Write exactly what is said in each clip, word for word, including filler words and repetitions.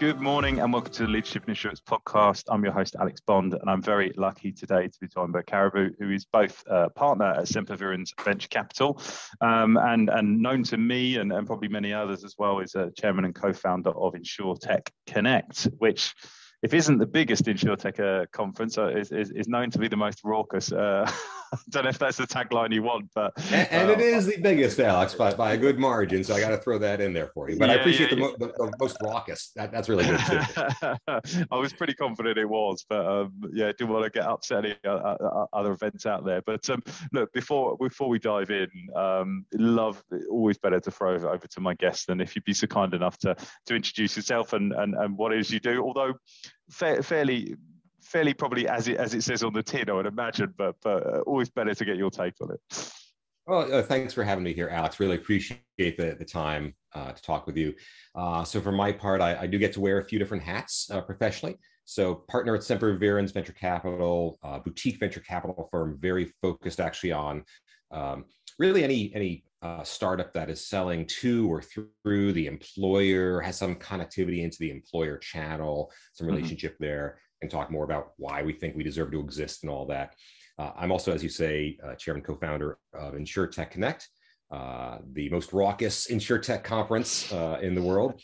Good morning and welcome to the Leadership in Insurance Podcast. I'm your host, Alex Bond, and I'm very lucky today to be joined by Caribou, who is both a partner at Semper Virens Venture Capital um, and, and known to me and, and probably many others as well as a chairman and co-founder of InsureTech Connect, which if isn't the biggest InsurTech uh, conference, uh, is, is, is known to be the most raucous. Uh, I don't know if that's the tagline you want, but... And, and uh, it is the biggest, Alex, by, by a good margin, so I got to throw that in there for you. But yeah, I appreciate yeah, the, yeah. Mo- the, the most raucous. That, that's really good, too. I was pretty confident it was, but um, yeah, didn't want to get upset any uh, other events out there. But um, look, before before we dive in, um, love, always better to throw over to my guests than if you'd be so kind enough to, to introduce yourself and, and, and what it is you do, although... Fair, fairly, fairly, probably as it as it says on the tin, I would imagine. But but uh, always better to get your take on it. Well, uh, thanks for having me here, Alex. Really appreciate the the time uh, to talk with you. Uh, so for my part, I, I do get to wear a few different hats uh, professionally. So partner at Semper Virens Venture Capital, uh, boutique venture capital firm, very focused actually on um, really any any. Uh, startup that is selling to or through the employer, has some connectivity into the employer channel, some relationship mm-hmm. there, and talk more about why we think we deserve to exist and all that. Uh, I'm also, as you say, uh, chairman co-founder of InsureTech Connect, uh, the most raucous InsureTech conference uh, in the world,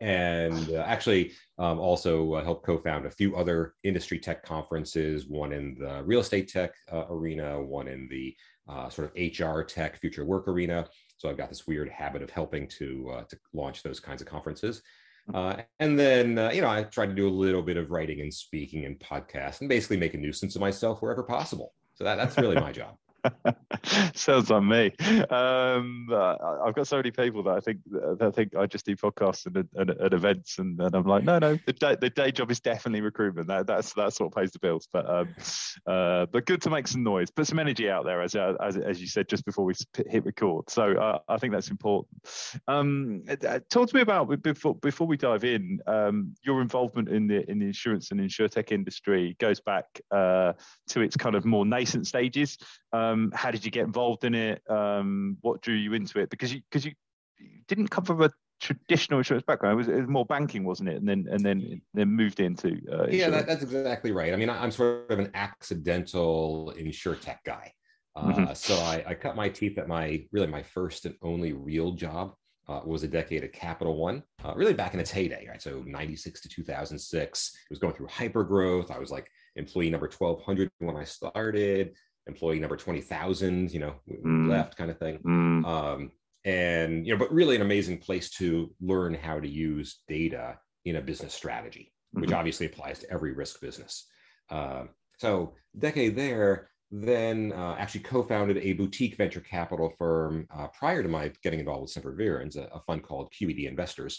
and uh, actually um, also uh, helped co-found a few other industry tech conferences, one in the real estate tech uh, arena, one in the Uh, sort of H R tech, future work arena. So I've got this weird habit of helping to uh, to launch those kinds of conferences. Uh, and then, uh, you know, I try to do a little bit of writing and speaking and podcasts and basically make a nuisance of myself wherever possible. So that, that's really my job. Sounds like me. Um, I've got so many people that I think that think I just do podcasts and, and, and events, and, and I'm like, no, no, the day, the day job is definitely recruitment. That, that's that's what pays the bills. But um, uh, but good to make some noise, put some energy out there, as as as you said just before we hit record. So uh, I think that's important. Um, talk to me about before before we dive in. Um, your involvement in the in the insurance and insurtech industry goes back uh, to its kind of more nascent stages. Um, Um, how did you get involved in it? Um, what drew you into it? Because you because you didn't come from a traditional insurance background. It was, it was more banking, wasn't it? And then and then then moved into uh, yeah. That, that's exactly right. I mean, I'm sort of an accidental insurtech guy. Uh, mm-hmm. So I, I cut my teeth at my really my first and only real job uh, was a decade at Capital One. Uh, really back in its heyday, right? So ninety-six to two thousand six, it was going through hyper growth. I was like employee number twelve hundred when I started. Employee number twenty thousand, you know, mm. left kind of thing. Mm. Um, and, you know, but really an amazing place to learn how to use data in a business strategy, mm-hmm. which obviously applies to every risk business. Uh, so decade there, then uh, actually co-founded a boutique venture capital firm uh, prior to my getting involved with Semper Virens, a, a fund called Q E D Investors.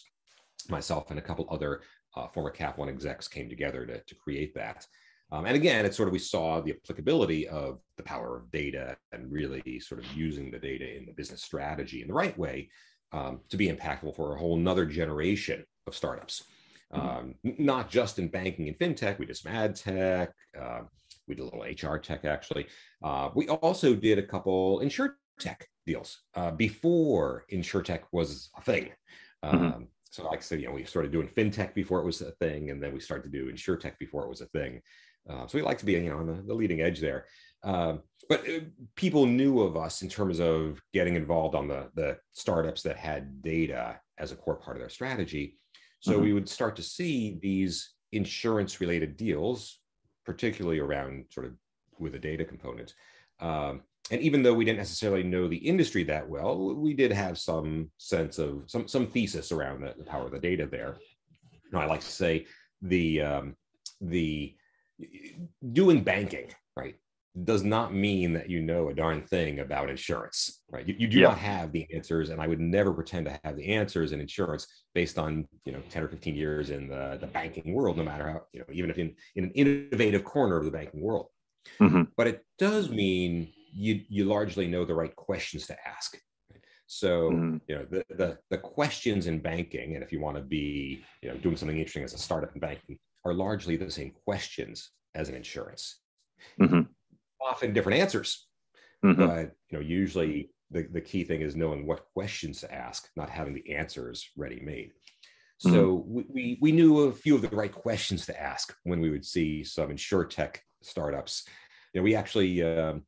Myself and a couple other uh, former Cap One execs came together to, to create that. Um, and again, it's sort of, we saw the applicability of the power of data and really sort of using the data in the business strategy in the right way um, to be impactful for a whole nother generation of startups, um, mm-hmm. not just in banking and fintech. We did some ad tech. Uh, we did a little H R tech, actually. Uh, we also did a couple InsurTech deals uh, before InsurTech was a thing. Um, mm-hmm. So like I said, you know, we started doing fintech before it was a thing, and then we started to do InsurTech before it was a thing. Uh, so we like to be, you know, on the, the leading edge there. Um, but uh, people knew of us in terms of getting involved on the, the startups that had data as a core part of their strategy. So mm-hmm. we would start to see these insurance-related deals, particularly around sort of with a data component. Um, and even though we didn't necessarily know the industry that well, we did have some sense of some some thesis around the, the power of the data there. You know, I like to say the um, the doing banking, right, does not mean that you know a darn thing about insurance, right? You, you do yeah. not have the answers, and I would never pretend to have the answers in insurance based on, you know, ten or fifteen years in the, the banking world, no matter how, you know, even if in, in an innovative corner of the banking world. Mm-hmm. But it does mean you you largely know the right questions to ask. So, mm-hmm. you know, the, the, the questions in banking, and if you want to be, you know, doing something interesting as a startup in banking, are largely the same questions as in insurance, mm-hmm. often different answers, mm-hmm. but you know, usually the, the key thing is knowing what questions to ask, not having the answers ready made. So mm-hmm. we, we we knew a few of the right questions to ask when we would see some InsurTech startups. You know, we actually, um,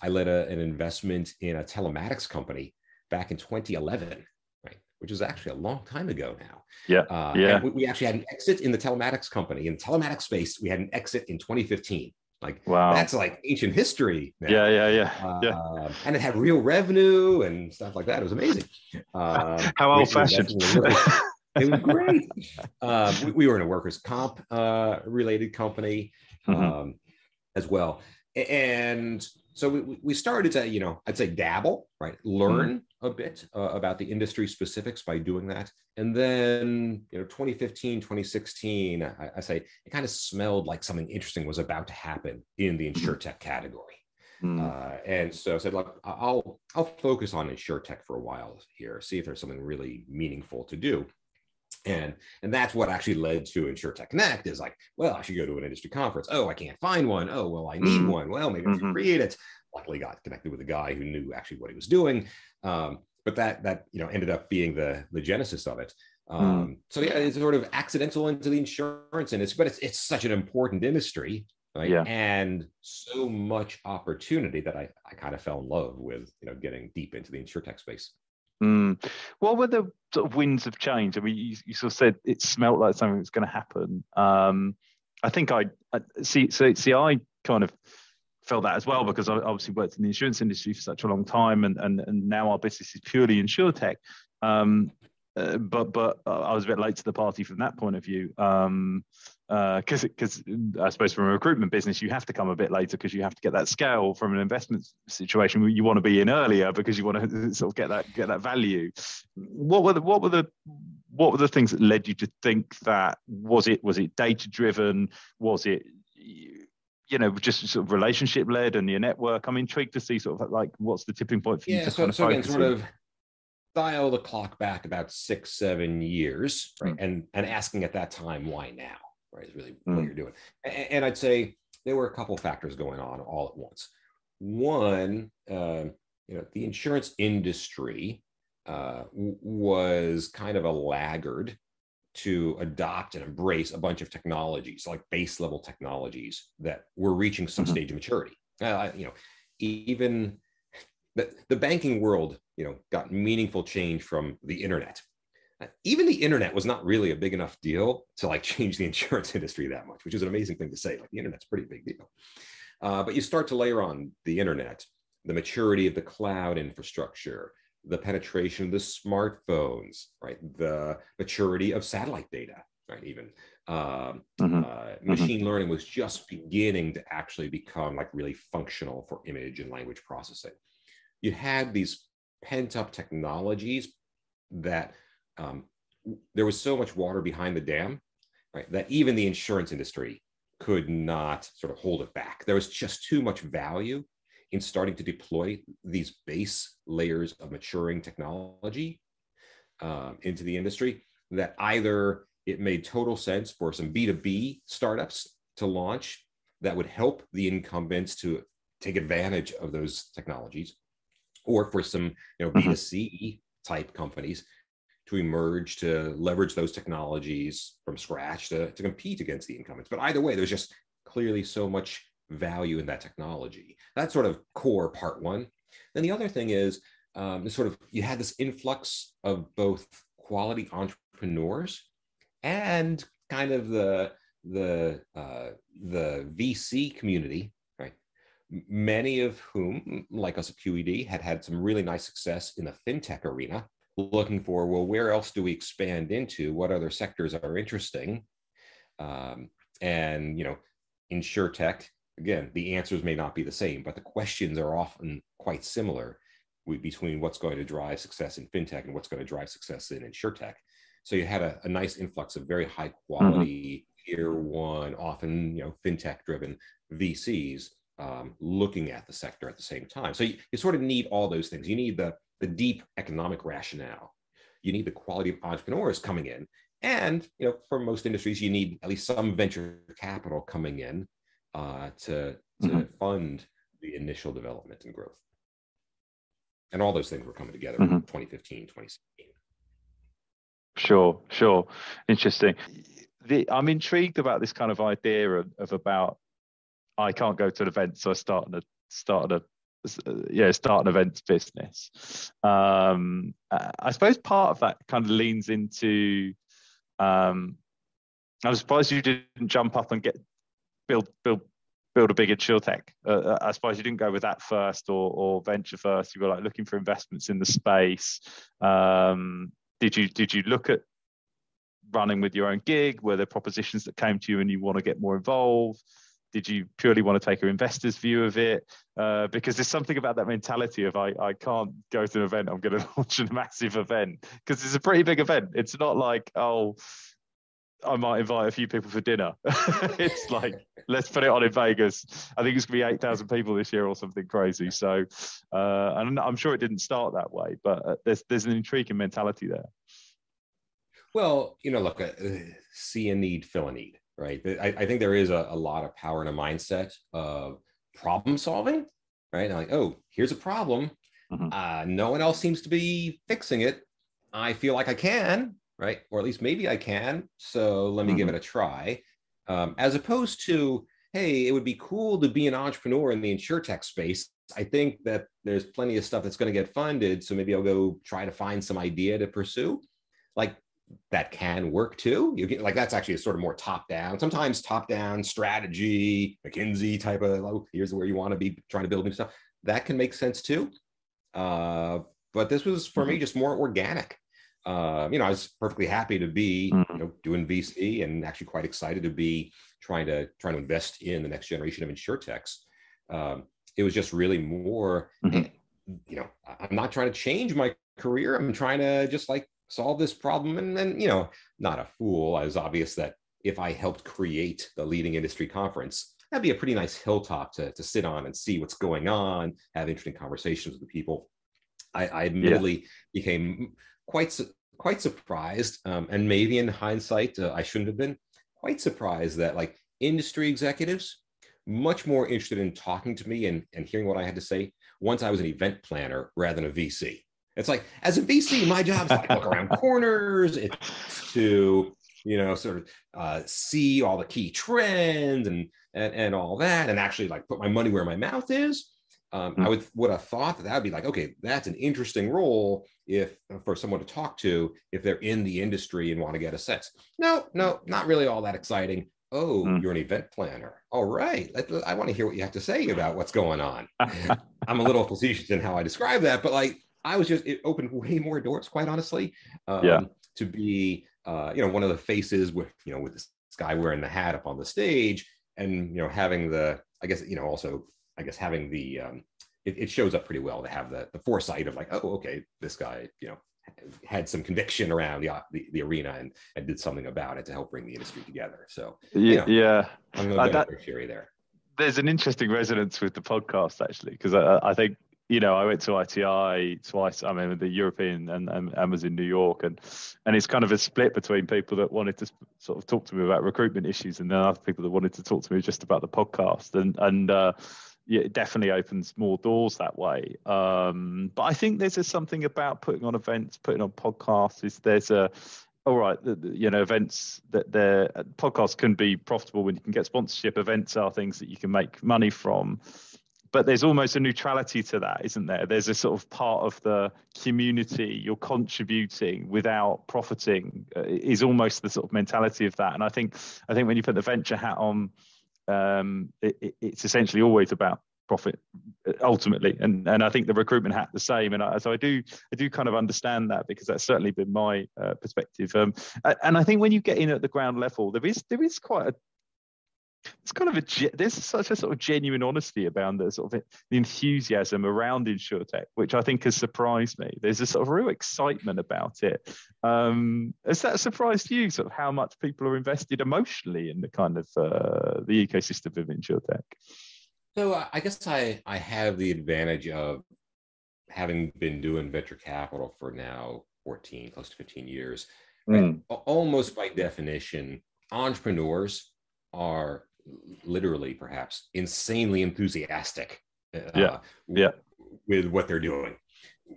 I led a, an investment in a telematics company back in twenty eleven, right? Which is actually a long time ago now. Yeah, uh, yeah. We, we actually had an exit in the telematics company. In the telematics space, we had an exit in twenty fifteen. Like, wow. That's like ancient history now. Yeah, yeah, yeah. Uh, yeah. And it had real revenue and stuff like that. It was amazing. Uh, How old-fashioned. It was great. Um, we, we were in a workers' comp uh, related company um, mm-hmm. as well. And so we, we started to, you know, I'd say dabble, right? Learn mm-hmm. a bit uh, about the industry specifics by doing that. And then, you know, twenty fifteen, twenty sixteen, I, I say it kind of smelled like something interesting was about to happen in the InsurTech category. Mm-hmm. Uh, and so I said, look, I'll, I'll focus on InsurTech for a while here, see if there's something really meaningful to do. And, and that's what actually led to InsurTech Connect is like, well, I should go to an industry conference. Oh, I can't find one. Oh, well, I need one. Well, maybe mm-hmm. I should create it. Luckily got connected with a guy who knew actually what he was doing. Um, but that, that, you know, ended up being the, the genesis of it. Um, mm. So yeah, it's sort of accidental into the insurance industry, but it's, it's such an important industry, right? Yeah. And so much opportunity that I, I kind of fell in love with, you know, getting deep into the InsurTech space. Mm. What were the sort of winds of change? I mean, you, you sort of said it smelled like something was going to happen. Um, I think I, I see. So see, I kind of felt that as well because I obviously worked in the insurance industry for such a long time, and and, and now our business is purely InsurTech. Um, uh, but but I was a bit late to the party from that point of view. Um, because uh, because I suppose from a recruitment business you have to come a bit later because you have to get that scale. From an investment situation you want to be in earlier because you want to sort of get that get that value. What were the what were the what were the things that led you to think that? Was it was it data driven? Was it you know just sort of relationship led and your network? I'm intrigued to see sort of like what's the tipping point for you? Yeah, to so, kind of so again, sort of dial the clock back about six seven years, right? Mm. And and asking at that time why now. Right, is really mm. what you're doing. And, and I'd say there were a couple of factors going on all at once. One, um, you know, the insurance industry uh, w- was kind of a laggard to adopt and embrace a bunch of technologies, like base level technologies that were reaching some mm-hmm. stage of maturity. Uh, you know, even the, the banking world, you know, got meaningful change from the internet. Even the internet was not really a big enough deal to like change the insurance industry that much, which is an amazing thing to say. Like the internet's a pretty big deal. Uh, but you start to layer on the internet, the maturity of the cloud infrastructure, the penetration of the smartphones, right? The maturity of satellite data, right? Even um, mm-hmm. uh, machine mm-hmm. learning was just beginning to actually become like really functional for image and language processing. You had these pent-up technologies that Um, there was so much water behind the dam, right, that even the insurance industry could not sort of hold it back. There was just too much value in starting to deploy these base layers of maturing technology um, into the industry that either it made total sense for some B two B startups to launch that would help the incumbents to take advantage of those technologies, or for some you know, mm-hmm. B two C type companies to emerge, to leverage those technologies from scratch to, to compete against the incumbents. But either way, there's just clearly so much value in that technology. That's sort of core part one. Then the other thing is um, sort of you had this influx of both quality entrepreneurs and kind of the, the, uh, the V C community, right? Many of whom, like us at Q E D, had had some really nice success in the fintech arena, looking for, well, where else do we expand into? What other sectors are interesting? Um, and, you know, InsurTech, again, the answers may not be the same, but the questions are often quite similar we, between what's going to drive success in fintech and what's going to drive success in InsurTech. So you had a, a nice influx of very high quality, mm-hmm. tier one, often, you know, fintech driven V Cs um, looking at the sector at the same time. So you, you sort of need all those things. You need the the deep economic rationale. You need the quality of entrepreneurs coming in. And, you know, for most industries, you need at least some venture capital coming in uh, to, to mm-hmm. fund the initial development and growth. And all those things were coming together mm-hmm. in twenty fifteen, twenty sixteen. Sure, sure. Interesting. The, I'm intrigued about this kind of idea of, of about, I can't go to an event, so I start a start a yeah start an events business. Um, I suppose part of that kind of leans into. Um, I'm surprised you didn't jump up and get build build build a big InsurTech. Uh, I suppose you didn't go with that first or or venture first. You were like looking for investments in the space. Um, did you did you look at running with your own gig? Were there propositions that came to you and you want to get more involved? Did you purely want to take an investor's view of it? Uh, because there's something about that mentality of I, I can't go to an event, I'm going to launch a massive event, because it's a pretty big event. It's not like, oh, I might invite a few people for dinner. It's like, let's put it on in Vegas. I think it's going to be eight thousand people this year or something crazy. So uh, and I'm sure it didn't start that way, but uh, there's, there's an intriguing mentality there. Well, you know, look, uh, see a need, fill a need, right? I, I think there is a, a lot of power in a mindset of problem solving, right? And like, oh, here's a problem. Mm-hmm. Uh, no one else seems to be fixing it. I feel like I can, right? Or at least maybe I can. So let me mm-hmm. give it a try. Um, as opposed to, hey, it would be cool to be an entrepreneur in the InsurTech space. I think that there's plenty of stuff that's going to get funded. So maybe I'll go try to find some idea to pursue. Like, that can work too. You get like, that's actually a sort of more top down, sometimes top down strategy, McKinsey type of, oh, here's where you want to be trying to build new stuff. That can make sense too. Uh, but this was for mm-hmm. me just more organic. Uh, you know, I was perfectly happy to be mm-hmm. you know, doing V C and actually quite excited to be trying to trying to invest in the next generation of InsurTechs. Um, it was just really more, mm-hmm. you know, I'm not trying to change my career. I'm trying to just like solve this problem. And then, you know, not a fool. I was obvious that if I helped create the leading industry conference, that'd be a pretty nice hilltop to, to sit on and see what's going on, have interesting conversations with the people. I, I admittedly yeah. became quite, quite surprised. Um, and maybe in hindsight, uh, I shouldn't have been quite surprised that like industry executives much more interested in talking to me and, and hearing what I had to say once I was an event planner rather than a V C. It's like, as a V C, my job is like look around corners, it's to, you know, sort of uh, see all the key trends and, and and all that, and actually like put my money where my mouth is. Um, mm-hmm. I would would have thought that that would be like, okay, that's an interesting role if for someone to talk to if they're in the industry and want to get a sense. No, no, not really all that exciting. Oh, mm-hmm. you're an event planner. All right, let, let, I want to hear what you have to say about what's going on. I'm a little facetious in how I describe that, but like, I was just, it opened way more doors, quite honestly, um, yeah. to be, uh, you know, one of the faces with, you know, with this guy wearing the hat up on the stage and, you know, having the, I guess, you know, also, I guess having the, um, it, it shows up pretty well to have the, the foresight of like, oh, okay, this guy, you know, had some conviction around the, the, the arena and, and did something about it to help bring the industry together. So, you know, yeah, I'm going to go Sherry there. There's an interesting resonance with the podcast, actually, because I, I think, you know, I went to I T I twice. I mean, the European and, and, and was in New York, and and it's kind of a split between people that wanted to sort of talk to me about recruitment issues, and then other people that wanted to talk to me just about the podcast. And and uh, yeah, it definitely opens more doors that way. Um, but I think there's just something about putting on events, putting on podcasts. Is there's a all right, the, the, you know, events that their podcasts can be profitable when you can get sponsorship. Events are things that you can make money from. But there's almost a neutrality to that, isn't there? There's a sort of part of the community you're contributing without profiting uh, is almost the sort of mentality of that. And I think I think when you put the venture hat on, um, it, it's essentially always about profit ultimately. And and I think the recruitment hat the same. And I, so I do I do kind of understand that, because that's certainly been my uh, perspective. Um, and I think when you get in at the ground level, there is there is quite a It's kind of a, there's such a sort of genuine honesty about the sort of the enthusiasm around InsurTech, which I think has surprised me. There's a sort of real excitement about it. Um, has that surprised you, sort of how much people are invested emotionally in the kind of uh, the ecosystem of InsurTech? So I guess I, I have the advantage of having been doing venture capital for now fourteen, close to fifteen years. Mm. Right? Almost by definition, entrepreneurs are literally perhaps insanely enthusiastic uh, yeah. Yeah. with what they're doing,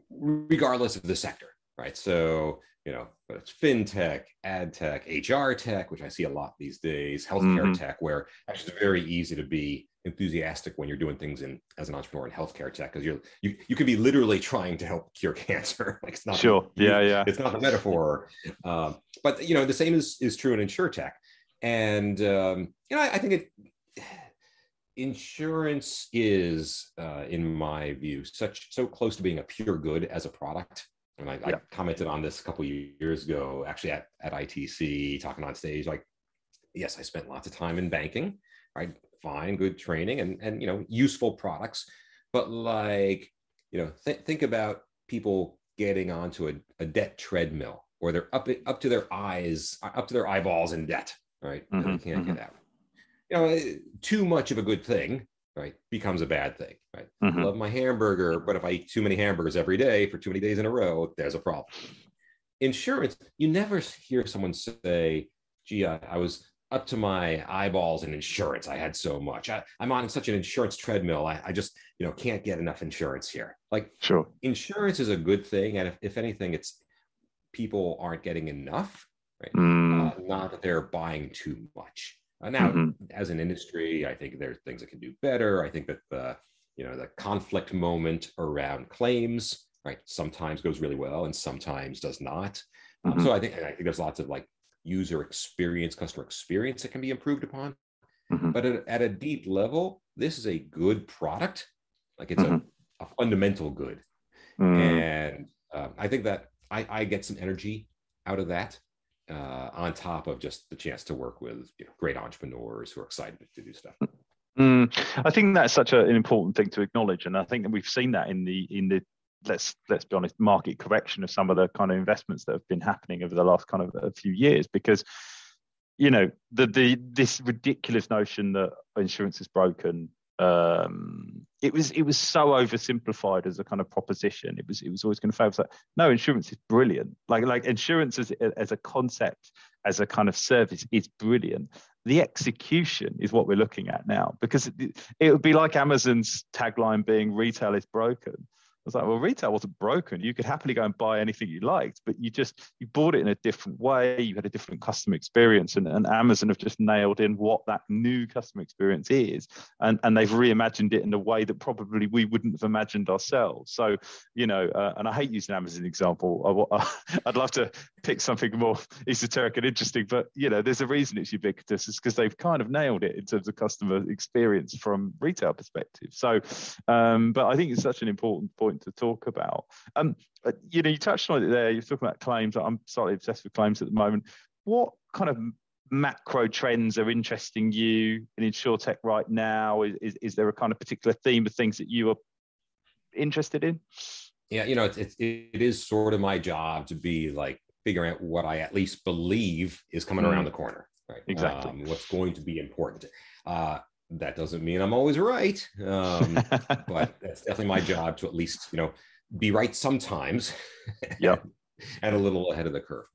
regardless of the sector, right? So you know, but it's fintech, ad tech, H R tech, which I see a lot these days, healthcare mm-hmm. tech, where actually it's very easy to be enthusiastic when you're doing things in as an entrepreneur in healthcare tech, because you're you you could be literally trying to help cure cancer. Like it's not sure, you, yeah, yeah, it's not a metaphor. um, but you know, the same is is true in InsurTech, and um, you know, I, I think it insurance is, uh, in my view, such so close to being a pure good as a product. And I, yeah. I commented on this a couple of years ago, actually at, at I T C, talking on stage, like, yes, I spent lots of time in banking, right? Fine, good training and, and you know, useful products. But like, you know, th- think about people getting onto a, a debt treadmill, or they're up, up to their eyes, up to their eyeballs in debt, right? Mm-hmm, and they can't mm-hmm. get out. You know, too much of a good thing, right, becomes a bad thing, right? Mm-hmm. I love my hamburger, but if I eat too many hamburgers every day for too many days in a row, there's a problem. Insurance, you never hear someone say, gee, I, I was up to my eyeballs in insurance. I had so much. I, I'm on such an insurance treadmill. I, I just, you know, can't get enough insurance here. Like sure. Insurance is a good thing. And if, if anything, it's people aren't getting enough, right? Mm. Uh, not that they're buying too much. Uh, now, mm-hmm. as an industry, I think there's things that can do better. I think that the, you know, the conflict moment around claims, right, sometimes goes really well and sometimes does not. Mm-hmm. Um, so I think I think there's lots of like user experience, customer experience that can be improved upon. Mm-hmm. But at, at a deep level, this is a good product. Like it's mm-hmm. a, a fundamental good, mm-hmm. and uh, I think that I, I get some energy out of that. Uh, on top of just the chance to work with you know, great entrepreneurs who are excited to do stuff. Mm, I think that's such a, an important thing to acknowledge, and I think that we've seen that in the in the let's let's be honest market correction of some of the kind of investments that have been happening over the last kind of a few years, because you know the the this ridiculous notion that insurance is broken. Um, it was it was so oversimplified as a kind of proposition. It was it was always going to fail. It's like, no, insurance is brilliant. Like like insurance as as a concept, as a kind of service, is brilliant. The execution is what we're looking at now, because it, it would be like Amazon's tagline being "Retail is broken." I was like, well, retail wasn't broken. You could happily go and buy anything you liked, but you just, you bought it in a different way. You had a different customer experience, and, and Amazon have just nailed in what that new customer experience is. And, and they've reimagined it in a way that probably we wouldn't have imagined ourselves. So, you know, uh, and I hate using Amazon example. I, I'd love to pick something more esoteric and interesting, but you know, there's a reason it's ubiquitous. It's because they've kind of nailed it in terms of customer experience from retail perspective. So, um, but I think it's such an important point to talk about. Um, you know, you touched on it there. You're talking about claims. I'm slightly obsessed with claims at the moment. What kind of macro trends are interesting you in InsurTech right now? Is, is, is there a kind of particular theme of things that you are interested in? Yeah, you know, it's, it's, it is sort of my job to be like figuring out what I at least believe is coming mm-hmm. around the corner, right? Exactly. Um, what's going to be important. Uh, That doesn't mean I'm always right, um, but that's definitely my job to at least, you know, be right sometimes, yeah, and a little ahead of the curve.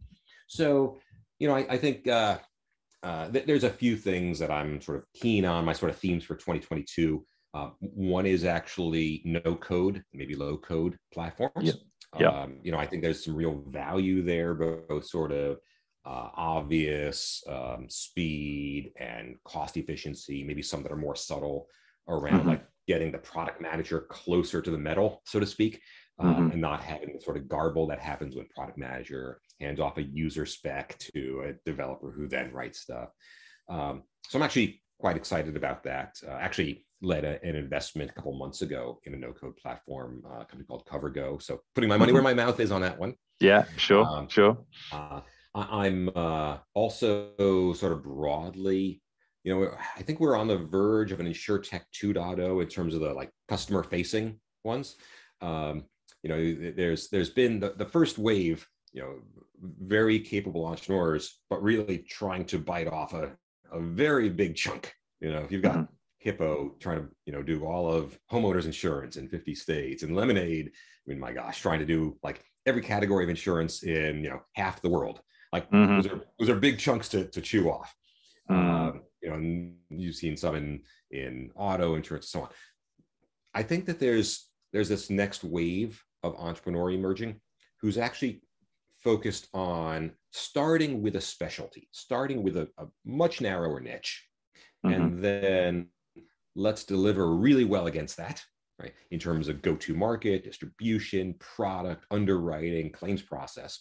So, you know, I, I think uh, uh, th- there's a few things that I'm sort of keen on, my sort of themes for twenty twenty-two. Uh, one is actually no code, maybe low code platforms. Yeah. Yeah. Um, you know, I think there's some real value there, both sort of Uh, obvious um, speed and cost efficiency, maybe some that are more subtle around mm-hmm. like getting the product manager closer to the metal, so to speak, um, mm-hmm. and not having the sort of garble that happens when product manager hands off a user spec to a developer who then writes stuff. Um, so I'm actually quite excited about that. Uh, actually led a, an investment a couple months ago in a no-code platform, uh, a company called CoverGo. So putting my money where my mouth is on that one. Yeah, sure, um, sure. Uh, I'm uh, also sort of broadly, you know, I think we're on the verge of an InsurTech two point oh in terms of the like customer facing ones. Um, you know, there's there's been the, the first wave, you know, very capable entrepreneurs, but really trying to bite off a, a very big chunk. You know, if you've got mm-hmm. Hippo trying to, you know, do all of homeowners insurance in fifty states, and Lemonade, I mean, my gosh, trying to do like every category of insurance in, you know, half the world. Like mm-hmm. those are those are big chunks to, to chew off. Mm-hmm. Um, you know, and you've seen some in, in auto insurance, so on. I think that there's there's this next wave of entrepreneur emerging who's actually focused on starting with a specialty, starting with a, a much narrower niche, mm-hmm. and then let's deliver really well against that, right? In terms of go-to market, distribution, product, underwriting, claims process.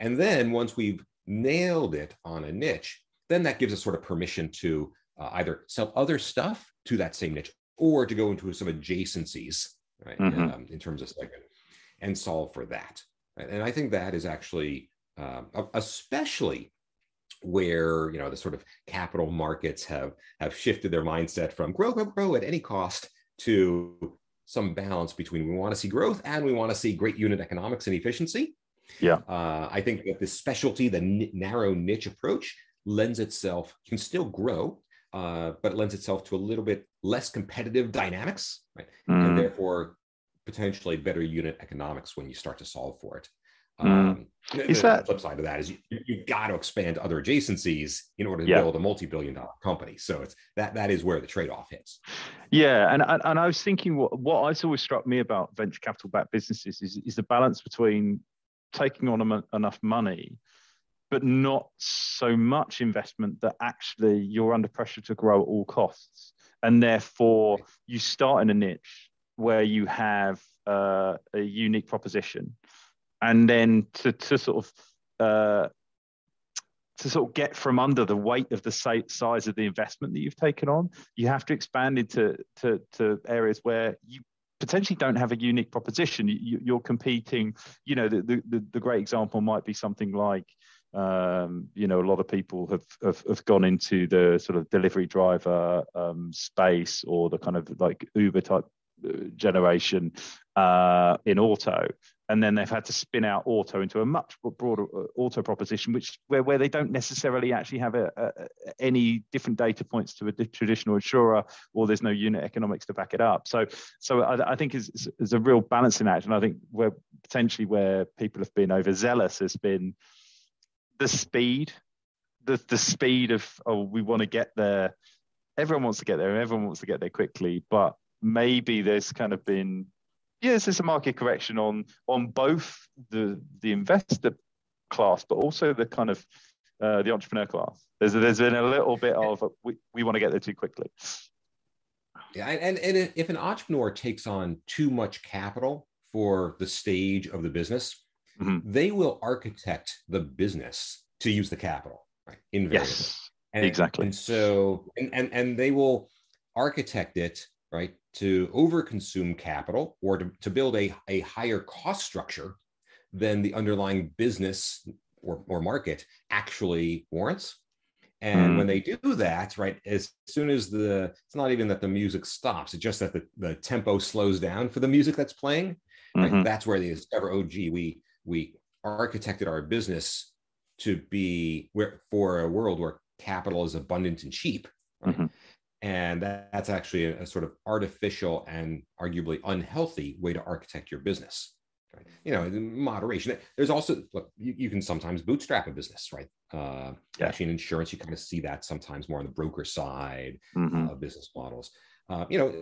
And then once we've nailed it on a niche, then that gives us sort of permission to uh, either sell other stuff to that same niche or to go into some adjacencies, right? Mm-hmm. um, in terms of segment, and solve for that. And I think that is actually, um, especially where, you know, the sort of capital markets have, have shifted their mindset from grow, grow, grow at any cost to some balance between we want to see growth and we want to see great unit economics and efficiency. Yeah. Uh, I think that this specialty, the n- narrow niche approach lends itself, you can still grow, uh, but it lends itself to a little bit less competitive dynamics, right? Mm. And therefore, potentially better unit economics when you start to solve for it. Um, mm. is the, that, the flip side of that is you, you've got to expand to other adjacencies in order to yeah. build a multi-billion dollar company. So it's that that is where the trade-off hits. Yeah, and and, and I was thinking what what has always struck me about venture capital-backed businesses is is the balance between taking on em- enough money, but not so much investment that actually you're under pressure to grow at all costs, and therefore you start in a niche where you have uh, a unique proposition, and then to to sort of uh, to sort of get from under the weight of the size of the investment that you've taken on, you have to expand into to, to areas where you potentially don't have a unique proposition. You, you're competing. You know, the, the the great example might be something like, um, you know, a lot of people have, have have gone into the sort of delivery driver um, space, or the kind of like Uber type generation uh, in auto, and then they've had to spin out auto into a much broader auto proposition, which where, where they don't necessarily actually have a, a, any different data points to a traditional insurer, or there's no unit economics to back it up. So, so I, I think is is a real balancing act, and I think where potentially where people have been overzealous has been the speed, the the speed of oh we want to get there. Everyone wants to get there, and everyone wants to get there quickly, but maybe there's kind of been, yes, there's a market correction on on both the the investor class, but also the kind of uh, the entrepreneur class. There's there's been a little bit of we, we want to get there too quickly. Yeah, and and if an entrepreneur takes on too much capital for the stage of the business, mm-hmm. they will architect the business to use the capital, right? Invariably. Yes, and, exactly. And so and, and and they will architect it, right, to overconsume capital or to, to build a, a higher cost structure than the underlying business or, or market actually warrants. And mm. when they do that, right, as soon as the, it's not even that the music stops, it's just that the, the tempo slows down for the music that's playing. Mm-hmm. Right? That's where they discover, oh, gee, we, we architected our business to be where, for a world where capital is abundant and cheap. Right? Mm-hmm. And that's actually a, a sort of artificial and arguably unhealthy way to architect your business, right? You know, in moderation. There's also, look, you, you can sometimes bootstrap a business, right? Uh, yeah. Actually, in insurance, you kind of see that sometimes more on the broker side mm-hmm. uh, of business models. Uh, you know,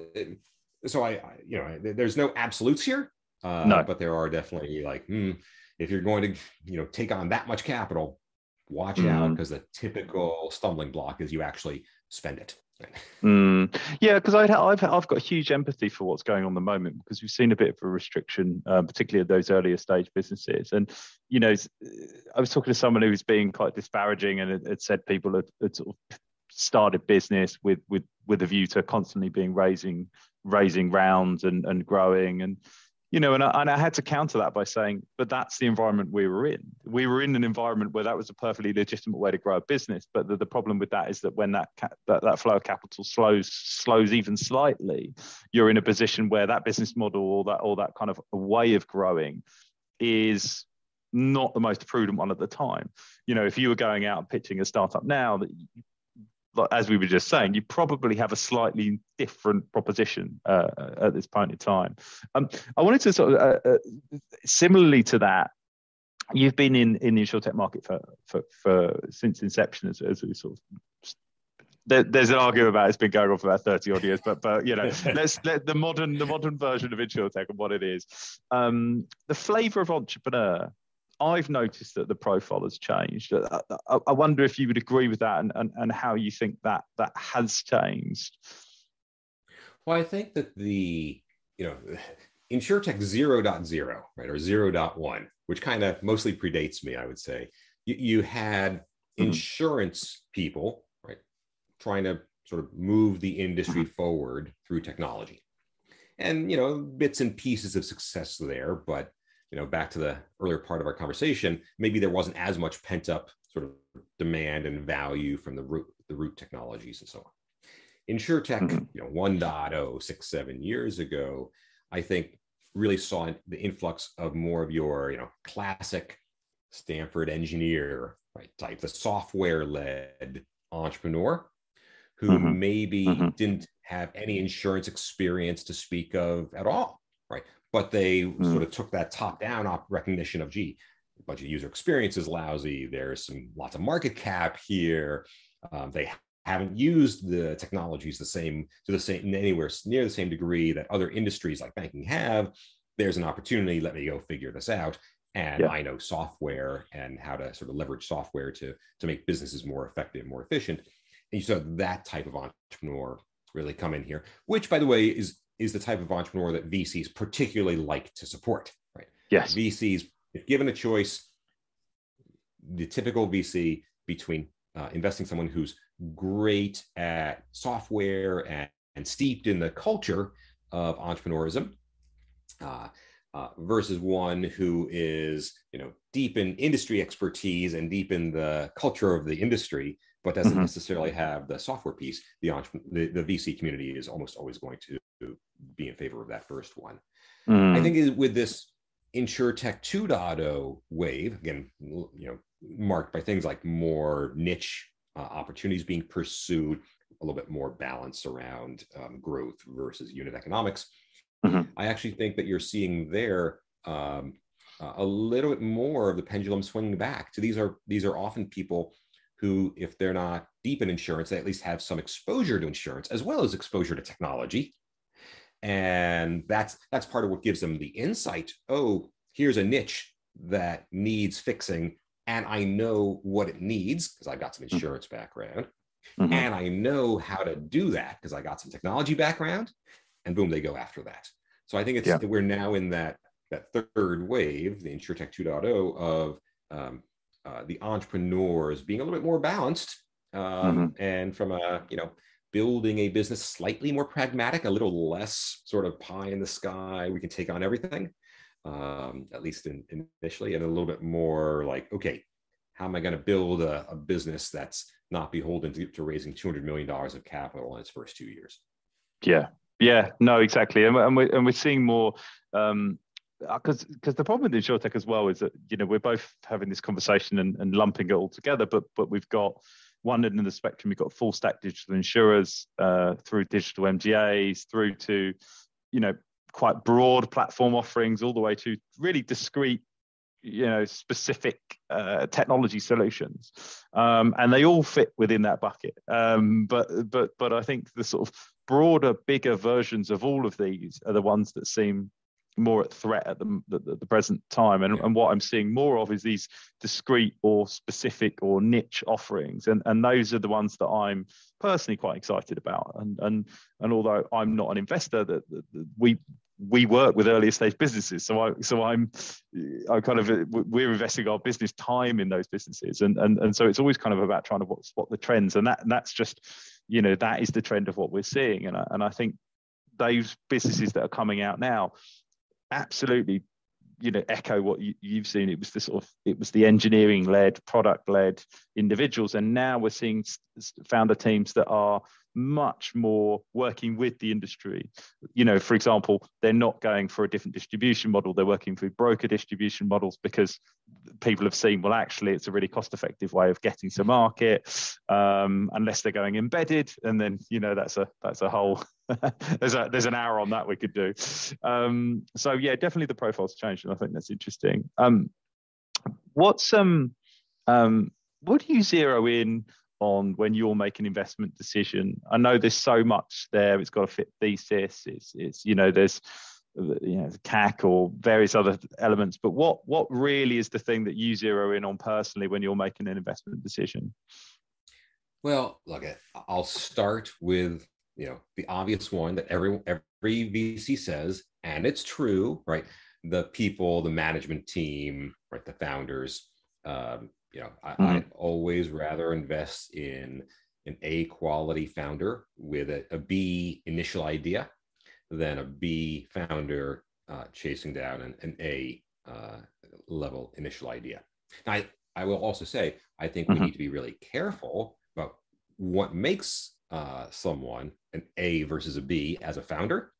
so I, I, you know, there's no absolutes here, uh, no. but there are definitely like, hmm, if you're going to, you know, take on that much capital, watch mm-hmm. out, because the typical stumbling block is you actually spend it. Mm, yeah, because I've, I've I've got huge empathy for what's going on at the moment, because we've seen a bit of a restriction, uh, particularly of those earlier stage businesses. And you know, I was talking to someone who was being quite disparaging and had, had said people had, had sort of started business with with with a view to constantly being raising raising rounds and and growing and. You know, and I, and I had to counter that by saying, but that's the environment we were in. We were in an environment where that was a perfectly legitimate way to grow a business. But the, the problem with that is that when that, ca- that that flow of capital slows slows even slightly, you're in a position where that business model or that or that kind of way of growing is not the most prudent one at the time. You know, if you were going out and pitching a startup now, that you, as we were just saying, you probably have a slightly different proposition uh, at this point in time. Um, I wanted to sort of, uh, uh, similarly to that, you've been in, in the InsurTech market for, for, for since inception, as, as we sort of, there, there's an argument about it's been going on for about thirty odd years, but, but you know, let's let the modern, the modern version of InsurTech and what it is. Um, the flavor of entrepreneur I've noticed that the profile has changed. I, I, I wonder if you would agree with that, and, and, and how you think that that has changed. Well, I think that the, you know, InsureTech zero point zero, right, or zero point one, which kind of mostly predates me, I would say. You, you had insurance mm-hmm. people, right, trying to sort of move the industry mm-hmm. forward through technology. And, you know, bits and pieces of success there, but, you know, back to the earlier part of our conversation, maybe there wasn't as much pent up sort of demand and value from the root, the root technologies and so on. InsureTech, you know, one point oh, six, seven years ago, I think really saw the influx of more of your, you know, classic Stanford engineer, right, type, the software led entrepreneur who mm-hmm. maybe mm-hmm. didn't have any insurance experience to speak of at all, right? But they mm. sort of took that top-down op- recognition of, gee, a bunch of user experience is lousy. There's some lots of market cap here. Um, they haven't used the technologies the same to the same anywhere near the same degree that other industries like banking have. There's an opportunity. Let me go figure this out. And yeah. I know software and how to sort of leverage software to to make businesses more effective, more efficient. And you saw that type of entrepreneur really come in here, which, by the way, is. is the type of entrepreneur that V Cs particularly like to support, right? Yes. V Cs, if given a choice, the typical V C between uh, investing someone who's great at software and, and steeped in the culture of entrepreneurism uh, uh, versus one who is, you know, deep in industry expertise and deep in the culture of the industry, but doesn't mm-hmm. necessarily have the software piece, the, the the V C community is almost always going to be in favor of that first one. Mm. I think with this InsureTech two point oh wave, again, you know, marked by things like more niche uh, opportunities being pursued, a little bit more balance around um, growth versus unit economics. Mm-hmm. I actually think that you're seeing there um, uh, a little bit more of the pendulum swinging back. So these are these are often people who, if they're not deep in insurance, they at least have some exposure to insurance as well as exposure to technology. And that's that's part of what gives them the insight. Oh, here's a niche that needs fixing, and I know what it needs because I've got some insurance mm-hmm. background, mm-hmm. and I know how to do that because I got some technology background, and boom, they go after that. So I think it's yeah. we're now in that, that third wave, the InsureTech two point oh of um, Uh, the entrepreneurs being a little bit more balanced um, mm-hmm. and from a, you know, building a business slightly more pragmatic, a little less sort of pie in the sky. We can take on everything, um, at least in, in initially, and a little bit more like, okay, how am I going to build a, a business that's not beholden to, to raising two hundred million dollars of capital in its first two years? Yeah, yeah, no, exactly. And, and, we, and we're seeing more... Um, Because because the problem with InsureTech as well is that, you know, we're both having this conversation and, and lumping it all together, but but we've got one end of the spectrum. We've got full stack digital insurers uh, through digital M G As, through to, you know, quite broad platform offerings, all the way to really discrete, you know, specific uh, technology solutions, um, and they all fit within that bucket. Um, but but but I think the sort of broader, bigger versions of all of these are the ones that seem more at threat at the, the, the present time. And, yeah. and what I'm seeing more of is these discrete or specific or niche offerings. And, and those are the ones that I'm personally quite excited about. And and and although I'm not an investor, that we we work with earlier stage businesses. So I so I'm I kind of we're investing our business time in those businesses. And and and so it's always kind of about trying to spot the trends. And that and that's just, you know, that is the trend of what we're seeing. And I, and I think those businesses that are coming out now absolutely, you know, echo what you, you've seen. It was the sort of, it was the engineering-led, product-led individuals, and now we're seeing founder teams that are much more working with the industry. You know, for example, they're not going for a different distribution model. They're working through broker distribution models because people have seen, well, actually, it's a really cost-effective way of getting to market, um, unless they're going embedded. And then, you know, that's a that's a whole, there's a there's an hour on that we could do. Um, so, yeah, definitely the profile's changed, and I think that's interesting. Um, what's, um, um, what do you zero in on when you'll make an investment decision? I know there's so much there. It's got to fit thesis. It's, it's you know, there's you know, C A C or various other elements. But what what really is the thing that you zero in on personally when you're making an investment decision? Well, look, I'll start with, you know, the obvious one that every every V C says, and it's true, right? The people, the management team, right? The founders. Um, you know, I, mm-hmm. I always rather invest in an A quality founder with a, a B initial idea than a B founder uh, chasing down an, an A uh, level initial idea. Now, I, I will also say, I think mm-hmm. we need to be really careful about what makes uh, someone an A versus a B as a founder.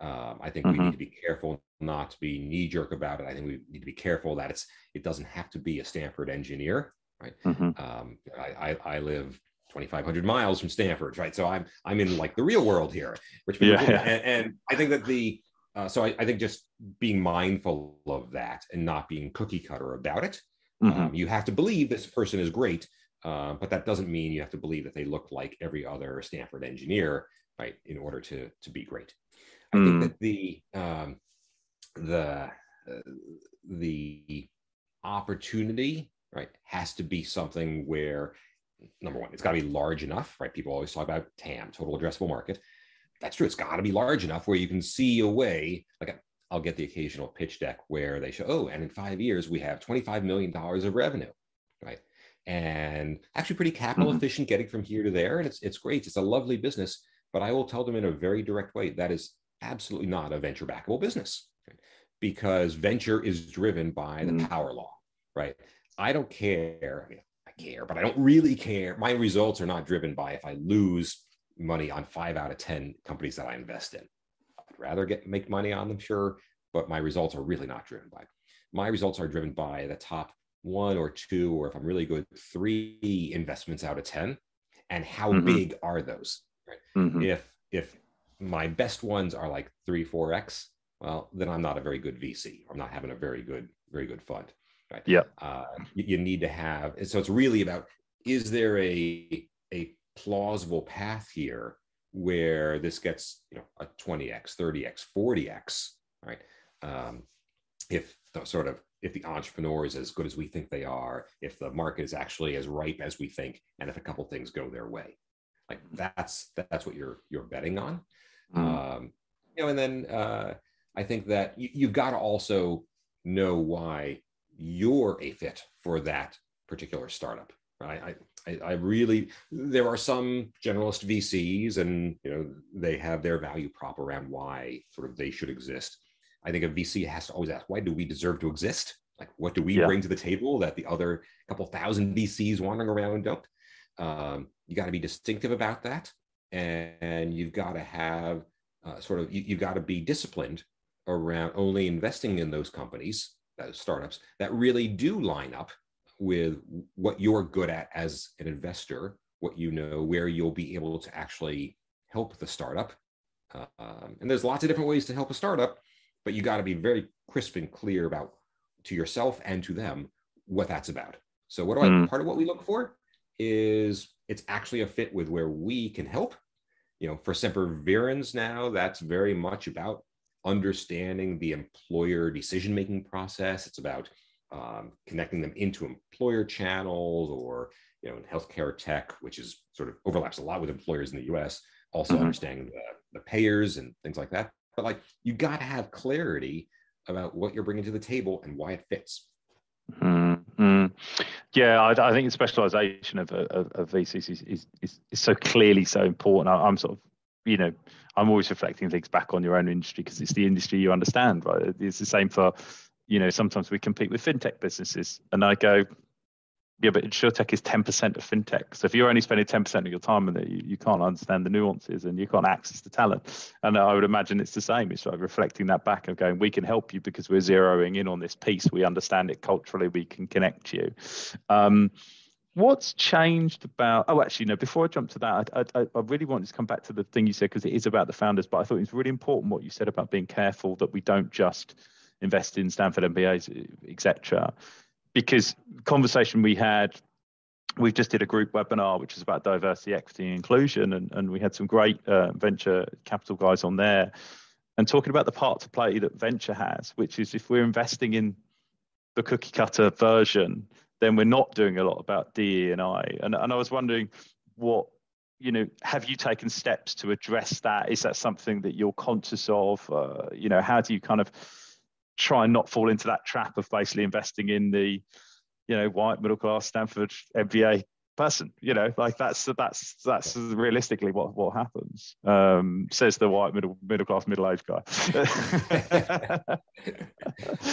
Um, I think mm-hmm. we need to be careful not to be knee-jerk about it. I think we need to be careful that it's it doesn't have to be a Stanford engineer, right? Mm-hmm. Um, I, I, I live twenty-five hundred miles from Stanford, right? So I'm I'm in like the real world here, which yeah. and, and I think that the uh, so I, I think just being mindful of that and not being cookie cutter about it. Mm-hmm. Um, you have to believe this person is great, uh, but that doesn't mean you have to believe that they look like every other Stanford engineer, right? In order to to be great. I think that the um, the uh, the opportunity, right, has to be something where, number one, it's got to be large enough, right? People always talk about T A M, total addressable market. That's true. It's got to be large enough where you can see a way. Like I'll get the occasional pitch deck where they show, oh, and in five years we have twenty-five million dollars of revenue, right? And actually pretty capital mm-hmm. efficient getting from here to there, and it's it's great. It's a lovely business, but I will tell them in a very direct way that is absolutely not a venture backable business, right? Because venture is driven by the mm. power law, right? I don't care. I mean, I care, but I don't really care. My results are not driven by if I lose money on five out of ten companies that I invest in. I'd rather get make money on them, sure, but my results are really not driven by. My results are driven by the top one or two, or if I'm really good, three investments out of ten, and how mm-hmm. big are those? Right? Mm-hmm. If if my best ones are like three, four X, well, then I'm not a very good V C. I'm not having a very good, very good fund, right? Yeah. Uh, you, you need to have, so it's really about, is there a, a plausible path here where this gets, you know, a twenty X, thirty X, forty X, right? Um, if the sort of, if the entrepreneur is as good as we think they are, if the market is actually as ripe as we think, and if a couple things go their way, like that's, that's what you're, you're betting on. Mm. Um, you know, and then uh, I think that you, you've got to also know why you're a fit for that particular startup, right? I, I, I really, there are some generalist V Cs, and you know they have their value prop around why sort of they should exist. I think a V C has to always ask, why do we deserve to exist? Like, what do we yeah. bring to the table that the other couple thousand V Cs wandering around don't? Um, you got to be distinctive about that. And you've got to have uh, sort of, you, you've got to be disciplined around only investing in those companies, those startups that really do line up with what you're good at as an investor, what you know, where you'll be able to actually help the startup. Uh, um, and there's lots of different ways to help a startup, but you got to be very crisp and clear about to yourself and to them what that's about. So what do mm. I, part of what we look for is it's actually a fit with where we can help. You know, for Semper Virens now, that's very much about understanding the employer decision-making process. It's about um, connecting them into employer channels, or, you know, in healthcare tech, which is sort of overlaps a lot with employers in the U S, also mm-hmm. understanding the, the payers and things like that. But like, you got to have clarity about what you're bringing to the table and why it fits. Mm-hmm. Yeah, I, I think the specialization of, of, of V Cs is, is, is, is so clearly so important. I, I'm sort of, you know, I'm always reflecting things back on your own industry because it's the industry you understand, right? It's the same for, you know, sometimes we compete with fintech businesses and I go, yeah, but InsurTech is ten percent of fintech. So if you're only spending ten percent of your time in it, you, you can't understand the nuances and you can't access the talent. And I would imagine it's the same. It's sort of reflecting that back and going, we can help you because we're zeroing in on this piece. We understand it culturally. We can connect you. Um, what's changed about, oh, actually, no, before I jump to that, I, I, I really wanted to come back to the thing you said because it is about the founders, but I thought it was really important what you said about being careful that we don't just invest in Stanford M B As, et cetera. Because conversation we had, we just did a group webinar, which is about diversity, equity, and inclusion. And, and we had some great uh, venture capital guys on there. and talking about the part to play that venture has, which is if we're investing in the cookie cutter version, then we're not doing a lot about D E and I. And, and I was wondering what, you know, have you taken steps to address that? Is that something that you're conscious of? Uh, you know, how do you kind of try and not fall into that trap of basically investing in the, you know, white, middle-class, Stanford M B A person? You know, like that's that's that's realistically what what happens. Um, says the white, middle middle-class, middle-aged guy.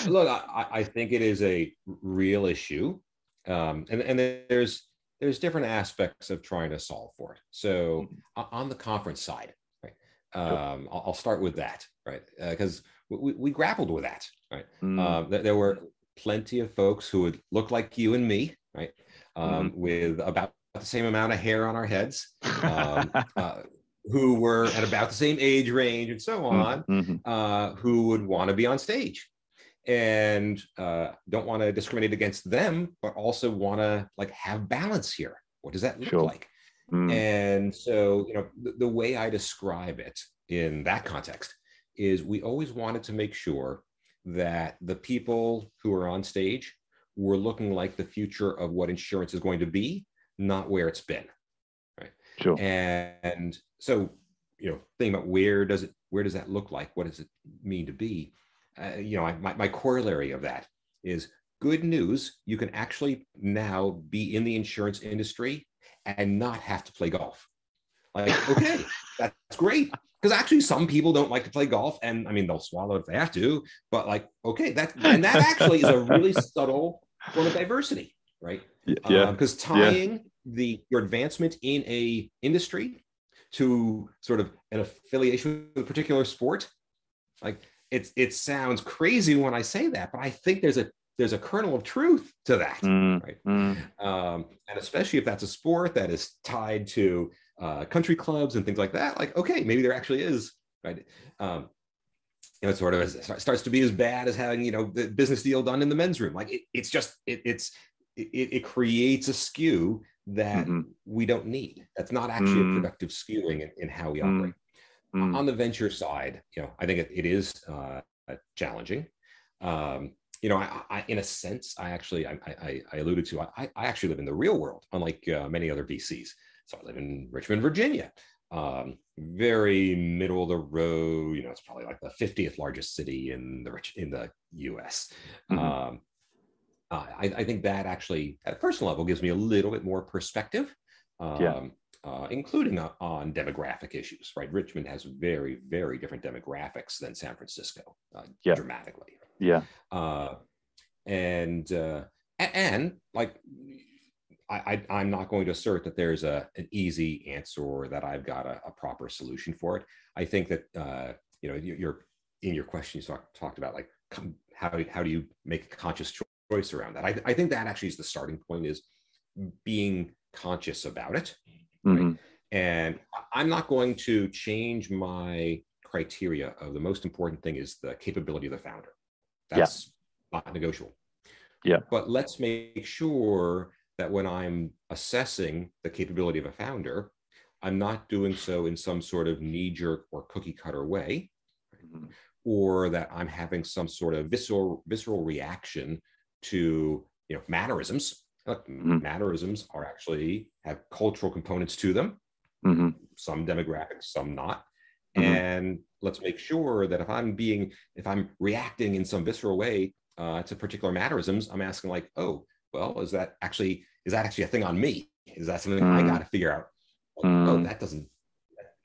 Look, I, I think it is a real issue, um, and and there's. There's different aspects of trying to solve for it. So mm-hmm. on the conference side, right? Um, sure. I'll start with that, right? Because uh, we, we grappled with that, right? Mm-hmm. Um, th- there were plenty of folks who would look like you and me, right? Um, mm-hmm. With about the same amount of hair on our heads, um, uh, who were at about the same age range and so on, mm-hmm. uh, who would want to be on stage. And uh, don't want to discriminate against them, but also want to like have balance here. What does that look sure. like? Mm. And so, you know, th- the way I describe it in that context is we always wanted to make sure that the people who are on stage were looking like the future of what insurance is going to be, not where it's been, right? Sure. And, and so, you know, thinking about where does it, where does that look like? What does it mean to be? Uh, you know, my, my corollary of that is good news. You can actually now be in the insurance industry and not have to play golf. Like, okay, that's great. Because actually some people don't like to play golf, and I mean, they'll swallow if they have to, but like, okay, that, and that actually is a really subtle form of diversity, right? Yeah. Because um, tying yeah. the, your advancement in a industry to sort of an affiliation with a particular sport, like, It's, it sounds crazy when I say that, but I think there's a there's a kernel of truth to that, mm, right? Mm. Um, and especially if that's a sport that is tied to uh, country clubs and things like that, like, okay, maybe there actually is, right? Um, you know, it sort of is, it starts to be as bad as having, you know, the business deal done in the men's room. Like it, it's just, it, it's it, it creates a skew that mm-hmm. we don't need. That's not actually mm. a productive skewing in, in how we mm. operate. Mm. On the venture side, you know, I think it, it is uh, challenging. Um, you know, I, I, in a sense, I actually, I, I, I alluded to, I, I actually live in the real world, unlike uh, many other V Cs. So I live in Richmond, Virginia, um, very middle of the road. You know, it's probably like the fiftieth largest city in the rich, in the U S. Mm-hmm. Um, I, I think that actually, at a personal level, gives me a little bit more perspective. Um, yeah. Uh, including on, on demographic issues, right? Richmond has very, very different demographics than San Francisco, uh, yeah. dramatically. Yeah. Uh, and, uh, and and like, I, I, I'm not going to assert that there's a an easy answer or that I've got a, a proper solution for it. I think that uh, you know, you, you're in your question, you talk, talked about like how how do you make a conscious choice around that? I, I think that actually is the starting point, is being conscious about it. Right? Mm-hmm. And I'm not going to change my criteria of the most important thing is the capability of the founder. That's yeah. not negotiable. Yeah. But let's make sure that when I'm assessing the capability of a founder, I'm not doing so in some sort of knee-jerk or cookie-cutter way, mm-hmm. or that I'm having some sort of visceral visceral reaction to, you know, mannerisms. Look, mm-hmm. mannerisms are actually have cultural components to them, mm-hmm. some demographics, some not. Mm-hmm. And let's make sure that if I'm being, if I'm reacting in some visceral way uh, to particular mannerisms, I'm asking like, oh, well, is that actually, is that actually a thing on me? Is that something mm-hmm. I got to figure out? Like, mm-hmm. Oh, that doesn't,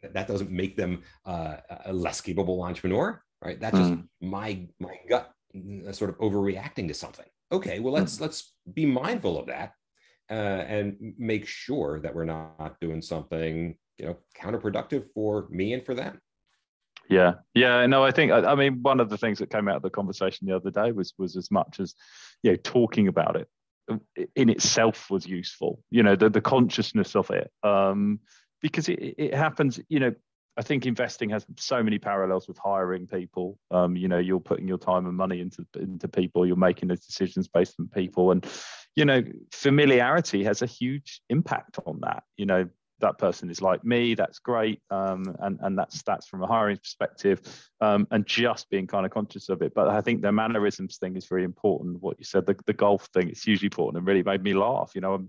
that, that doesn't make them uh, a less capable entrepreneur, right? That's mm-hmm. just my, my gut sort of overreacting to something. Okay, well, let's let's be mindful of that uh, and make sure that we're not doing something, you know, counterproductive for me and for them. Yeah, yeah, no, I think, I, I mean, one of the things that came out of the conversation the other day was was as much as, you know, talking about it in itself was useful, you know, the, the consciousness of it, um, because it, it happens, you know, I think investing has so many parallels with hiring people. Um, you know, you're putting your time and money into into people. You're making those decisions based on people, and you know, familiarity has a huge impact on that. You know, that person is like me, that's great. Um, and, and that's that's from a hiring perspective, um, and just being kind of conscious of it. But I think the mannerisms thing is very important. What you said, the, the golf thing, it's hugely important and really made me laugh. You know, I'm,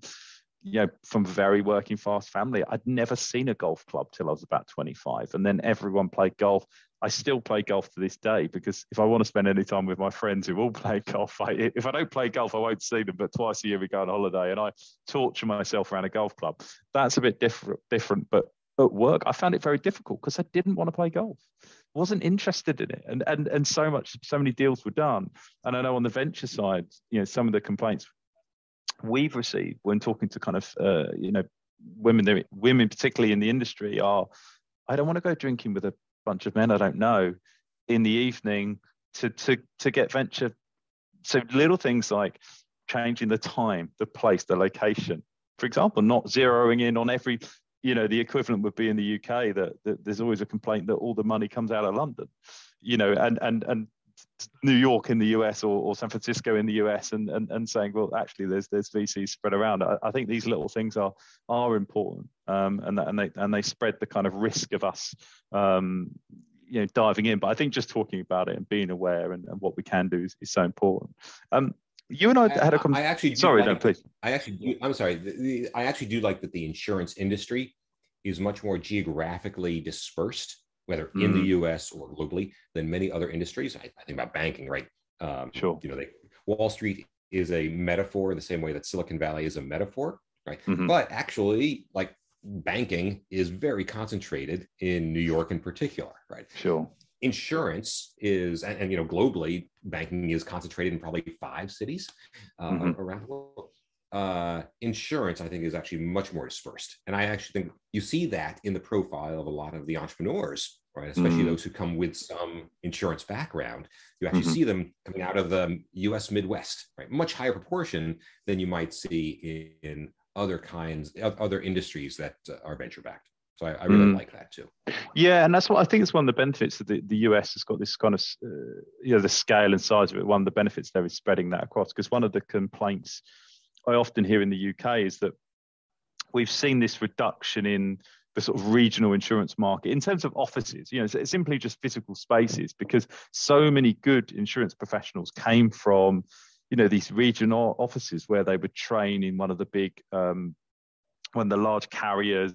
you know, from a very working fast family, I'd never seen a golf club till I was about twenty-five. And then everyone played golf. I still play golf to this day, because if I want to spend any time with my friends who all play golf, I, if I don't play golf, I won't see them. But twice a year we go on holiday and I torture myself around a golf club. That's a bit different, different, but at work, I found it very difficult because I didn't want to play golf. Wasn't interested in it. And, and, and so much, so many deals were done. And I know on the venture side, you know, some of the complaints we've received when talking to kind of, uh, you know, women, women particularly in the industry are, I don't want to go drinking with a bunch of men I don't know in the evening to, to, to get venture. So little things like changing the time, the place, the location, for example, not zeroing in on every, you know, the equivalent would be in the U K that, that there's always a complaint that all the money comes out of London, you know, and, and, and, New York in the U S or, or San Francisco in the U S and, and and saying, well, actually there's there's V Cs spread around. I, I think these little things are are important, um, and that, and they and they spread the kind of risk of us um, you know diving in. But I think just talking about it and being aware and, and what we can do is, is so important. Um, you and I, I had a conversation. I actually sorry, like, no, please. I actually do, I'm sorry. The, the, I actually do like that the insurance industry is much more geographically dispersed, whether in the U S or globally, than many other industries. I, I think about banking, right? Um, sure. You know, they, Wall Street is a metaphor the same way that Silicon Valley is a metaphor, right? Mm-hmm. But actually, like, banking is very concentrated in New York in particular, right? Sure. Insurance is, and, and you know, globally, banking is concentrated in probably five cities uh, mm-hmm. around the world. Uh, insurance, I think, is actually much more dispersed. And I actually think you see that in the profile of a lot of the entrepreneurs, right? Especially mm. those who come with some insurance background. You actually mm-hmm. see them coming out of the U S Midwest, right? Much higher proportion than you might see in, in other kinds, other industries that are venture-backed. So I, I really mm. like that too. Yeah, and that's what I think is one of the benefits of the, the U S has got this kind of, uh, you know, the scale and size of it. One of the benefits there is spreading that across, because one of the complaints I often hear in the U K is that we've seen this reduction in the sort of regional insurance market in terms of offices, you know, it's simply just physical spaces, because so many good insurance professionals came from, you know, these regional offices where they would train in one of the big, um, one of the large carriers,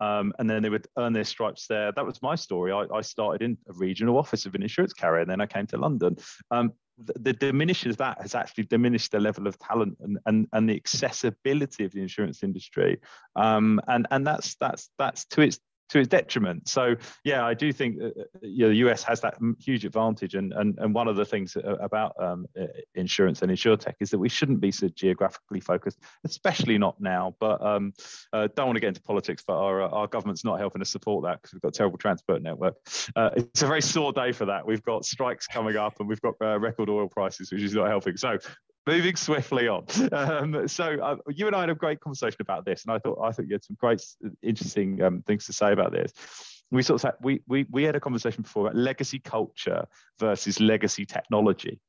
um, and then they would earn their stripes there. That was my story. I, I started in a regional office of an insurance carrier, and then I came to London. Um, The diminution of that has actually diminished the level of talent and, and, and the accessibility of the insurance industry, um, and and that's that's that's to its to its detriment. So yeah, I do think uh, you know, the U S has that huge advantage, and and and one of the things about um, insurance and InsureTech is that we shouldn't be so geographically focused, especially not now. But um, uh, don't want to get into politics, but our our government's not helping us support that, because we've got a terrible transport network. Uh, it's a very sore day for that. We've got strikes coming up, and we've got uh, record oil prices, which is not helping. So, moving swiftly on. Um, so uh, you and I had a great conversation about this, and I thought I thought you had some great, interesting um, things to say about this. We sort of we we we had a conversation before about legacy culture versus legacy technology,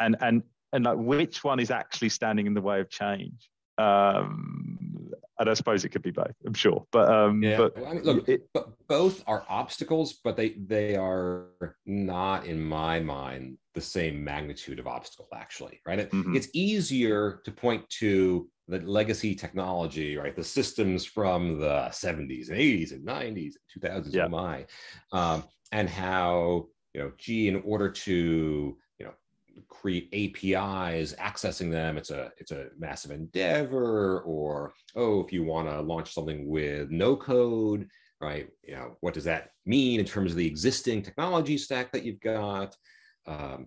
and and and like which one is actually standing in the way of change. Um, and I suppose it could be both. I'm sure, but um, yeah. But I mean, look, it, but both are obstacles, but they they are not, in my mind, the same magnitude of obstacle, actually, right? It, mm-hmm. It's easier to point to the legacy technology, right? The systems from the seventies and eighties and nineties and two thousands, yeah. oh my, um, and how, you know, gee, in order to, you know, create A P Is, accessing them, it's a it's a massive endeavor. Or, oh, if you want to launch something with no code, right? You know, what does that mean in terms of the existing technology stack that you've got? Um,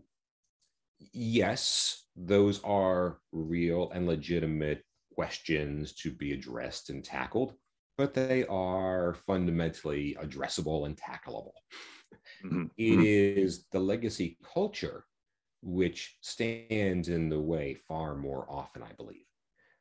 yes, those are real and legitimate questions to be addressed and tackled, but they are fundamentally addressable and tackleable. Mm-hmm. It is the legacy culture which stands in the way far more often, I believe.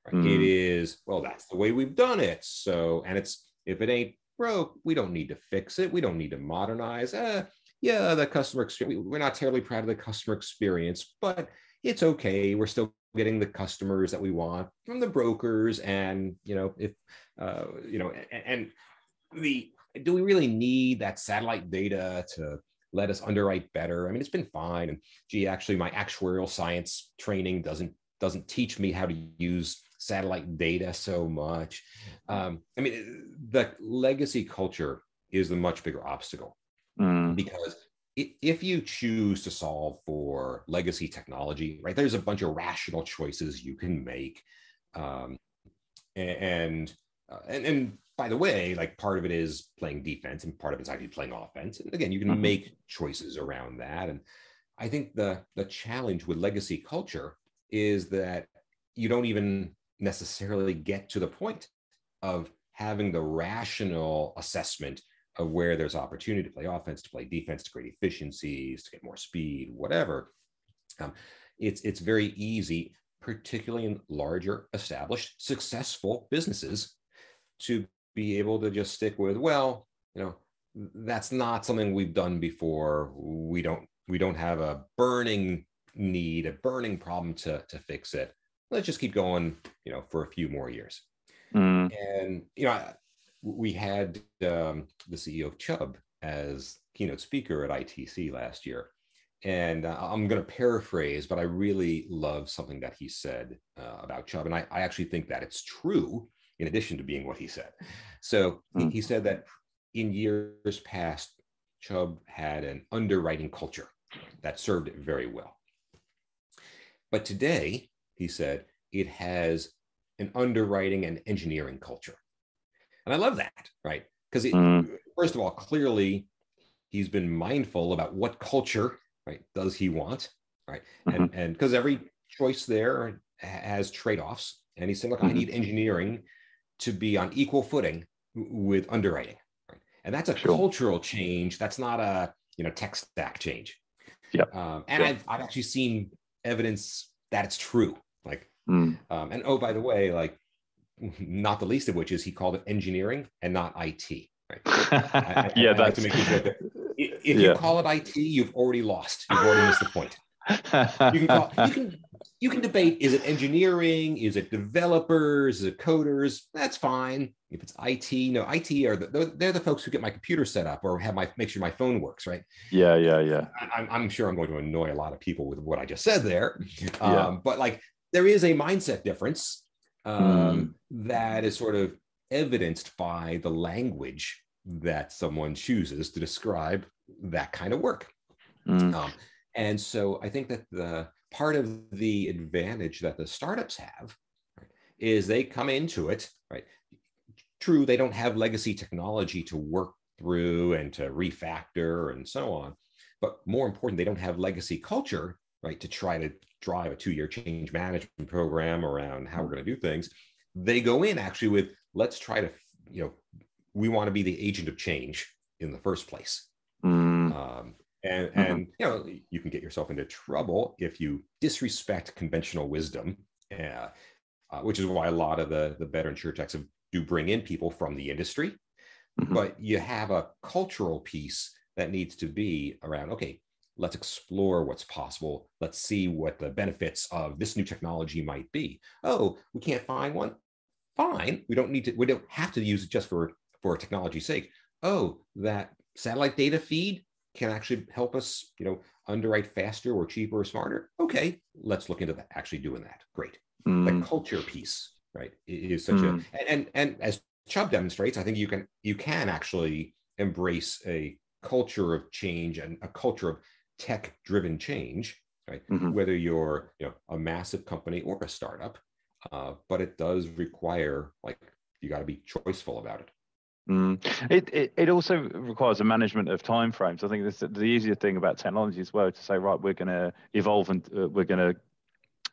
Right? Mm-hmm. It is, well, that's the way we've done it. So, and it's, if it ain't broke, we don't need to fix it. We don't need to modernize. Eh, Yeah, the customer experience, we're not terribly proud of the customer experience, but it's okay. We're still getting the customers that we want from the brokers, and you know, if uh, you know, and, and the do we really need that satellite data to let us underwrite better? I mean, it's been fine. And gee, actually, my actuarial science training doesn't doesn't teach me how to use satellite data so much. Um, I mean, the legacy culture is the much bigger obstacle mm. because if you choose to solve for legacy technology, right, there's a bunch of rational choices you can make. Um, and, and, and by the way, like part of it is playing defense and part of it's actually playing offense. And again, you can mm-hmm. make choices around that. And I think the, the challenge with legacy culture is that you don't even necessarily get to the point of having the rational assessment of where there's opportunity to play offense, to play defense, to create efficiencies, to get more speed, whatever. Um, it's, it's very easy, particularly in larger, established, successful businesses, to be able to just stick with, well, you know, that's not something we've done before. We don't, we don't have a burning need, a burning problem to, to fix it. Let's just keep going, you know, for a few more years. Mm. And, you know, I, we had um, the C E O of Chubb as keynote speaker at I T C last year. And uh, I'm going to paraphrase, but I really love something that he said uh, about Chubb. And I, I actually think that it's true, in addition to being what he said. So mm. he, he said that in years past, Chubb had an underwriting culture that served it very well. But today, he said, it has an underwriting and engineering culture. And I love that, right? Because mm. first of all, clearly, he's been mindful about what culture, right, does he want, right? Mm-hmm. And and because every choice there has trade-offs. And he's saying, look, mm-hmm. I need engineering to be on equal footing with underwriting. Right? And that's a sure. cultural change. That's not a, you know, tech stack change. Yep. Um, and yep. I've, I've actually seen evidence that it's true. Like, mm. um, and oh, by the way, like, not the least of which is he called it engineering and not I T. Right? I, I, yeah, I, I that's. Like to make sure that if yeah. you call it I T, you've already lost. You've already missed the point. You can call, you can you can debate: is it engineering? Is it developers? Is it coders? That's fine. If it's I T, no, I T are the, they're the folks who get my computer set up or have my make sure my phone works, right? Yeah, yeah, yeah. I, I'm sure I'm going to annoy a lot of people with what I just said there, um, yeah. but like there is a mindset difference. Um, mm. that is sort of evidenced by the language that someone chooses to describe that kind of work. Mm. Um, and so I think that the part of the advantage that the startups have, right, is they come into it, right? True, they don't have legacy technology to work through and to refactor and so on, but more important, they don't have legacy culture, right, to try to drive a two-year change management program around how we're going to do things. They go in actually with, let's try to, you know, we want to be the agent of change in the first place. Mm. Um, and, mm-hmm. and, you know, you can get yourself into trouble if you disrespect conventional wisdom, uh, uh, which is why a lot of the, the better insurtechs have, do bring in people from the industry, mm-hmm. but you have a cultural piece that needs to be around, okay, let's explore what's possible. Let's see what the benefits of this new technology might be. Oh, we can't find one? Fine. We don't need to, we don't have to use it just for, for technology's sake. Oh, that satellite data feed can actually help us, you know, underwrite faster or cheaper or smarter. Okay, let's look into that, actually doing that. Great. Mm. The culture piece, right, is such mm. a, and, and as Chubb demonstrates, I think you can, you can actually embrace a culture of change and a culture of tech-driven change, right? Mm-hmm. Whether you're, you know, a massive company or a startup, uh, but it does require, like, you got to be choiceful about it. Mm. It, it it also requires a management of timeframes. I think this, the easier thing about technology as well, to say, right, we're going to evolve and uh, we're going to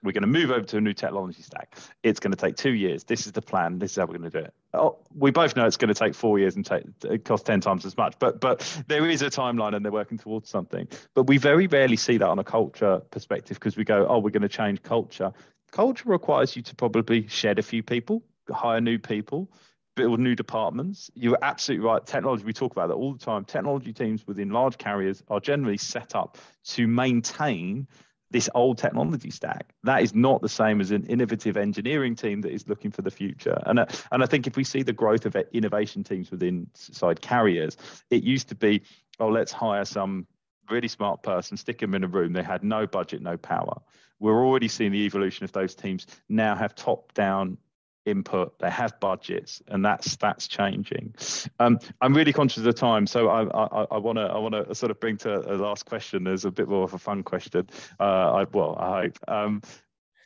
we're going to move over to a new technology stack. It's going to take two years. This is the plan. This is how we're going to do it. Oh, we both know it's going to take four years and take, it costs ten times as much, but but there is a timeline and they're working towards something. But we very rarely see that on a culture perspective, because we go, oh, we're going to change culture. Culture requires you to probably shed a few people, hire new people, build new departments. You're absolutely right. Technology, we talk about that all the time. Technology teams within large carriers are generally set up to maintain this old technology stack. That is not the same as an innovative engineering team that is looking for the future. And, uh, and I think if we see the growth of innovation teams within side carriers, it used to be, oh, let's hire some really smart person, stick them in a room. They had no budget, no power. We're already seeing the evolution of those teams now have top-down input. They have budgets, and that's that's changing. Um, I'm really conscious of the time, so I I, I want to I want to sort of bring to a last question. There's a bit more of a fun question. Uh, I, well, I hope. Um,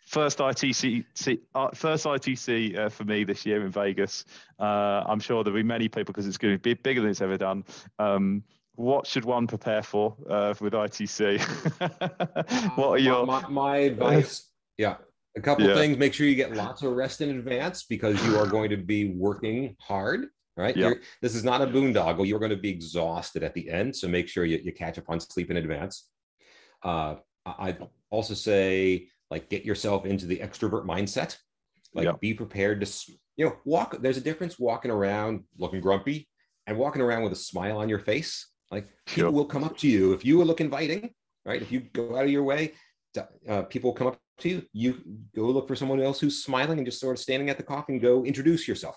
first I T C, first I T C uh, for me this year in Vegas. Uh, I'm sure there'll be many people because it's going to be bigger than it's ever done. Um, what should one prepare for uh, with I T C? What are your my, my, my advice? Yeah. A couple yeah. of things. Make sure you get lots of rest in advance because you are going to be working hard, right? Yeah. This is not a boondoggle. You're going to be exhausted at the end. So make sure you, you catch up on sleep in advance. Uh, I'd also say, like, get yourself into the extrovert mindset. Like, yeah. be prepared to, you know, walk. There's a difference walking around looking grumpy and walking around with a smile on your face. Like, people sure. will come up to you. If you look inviting, right? If you go out of your way, uh, people will come up to you. You go look for someone else who's smiling and just sort of standing at the coffee and go introduce yourself.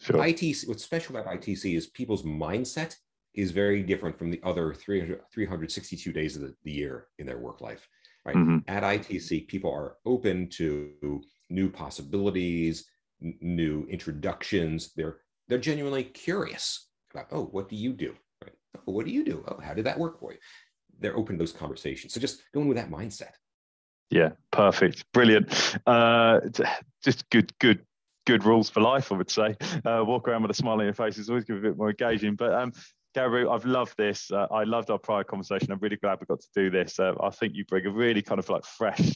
Sure. I T C, what's special about I T C is people's mindset is very different from the other three hundred sixty-two days of the, the year in their work life, right? Mm-hmm. At I T C, people are open to new possibilities, n- new introductions. They're, they're genuinely curious about, oh, what do you do? Right? Oh, what do you do? Oh, how did that work for you? They're open to those conversations. So just go in with that mindset. Yeah, perfect. Brilliant. Uh, just good, good, good rules for life, I would say. Uh, walk around with a smile on your face is always going to be a bit more engaging. But um, Caribou, I've loved this. Uh, I loved our prior conversation. I'm really glad we got to do this. Uh, I think you bring a really kind of like fresh,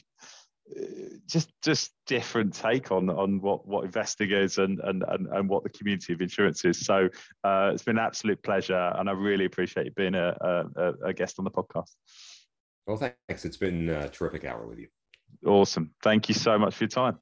just just different take on on what what investing is and and and, and what the community of insurance is. So uh, it's been an absolute pleasure, and I really appreciate you being a, a, a guest on the podcast. Well, thanks. It's been a terrific hour with you. Awesome. Thank you so much for your time.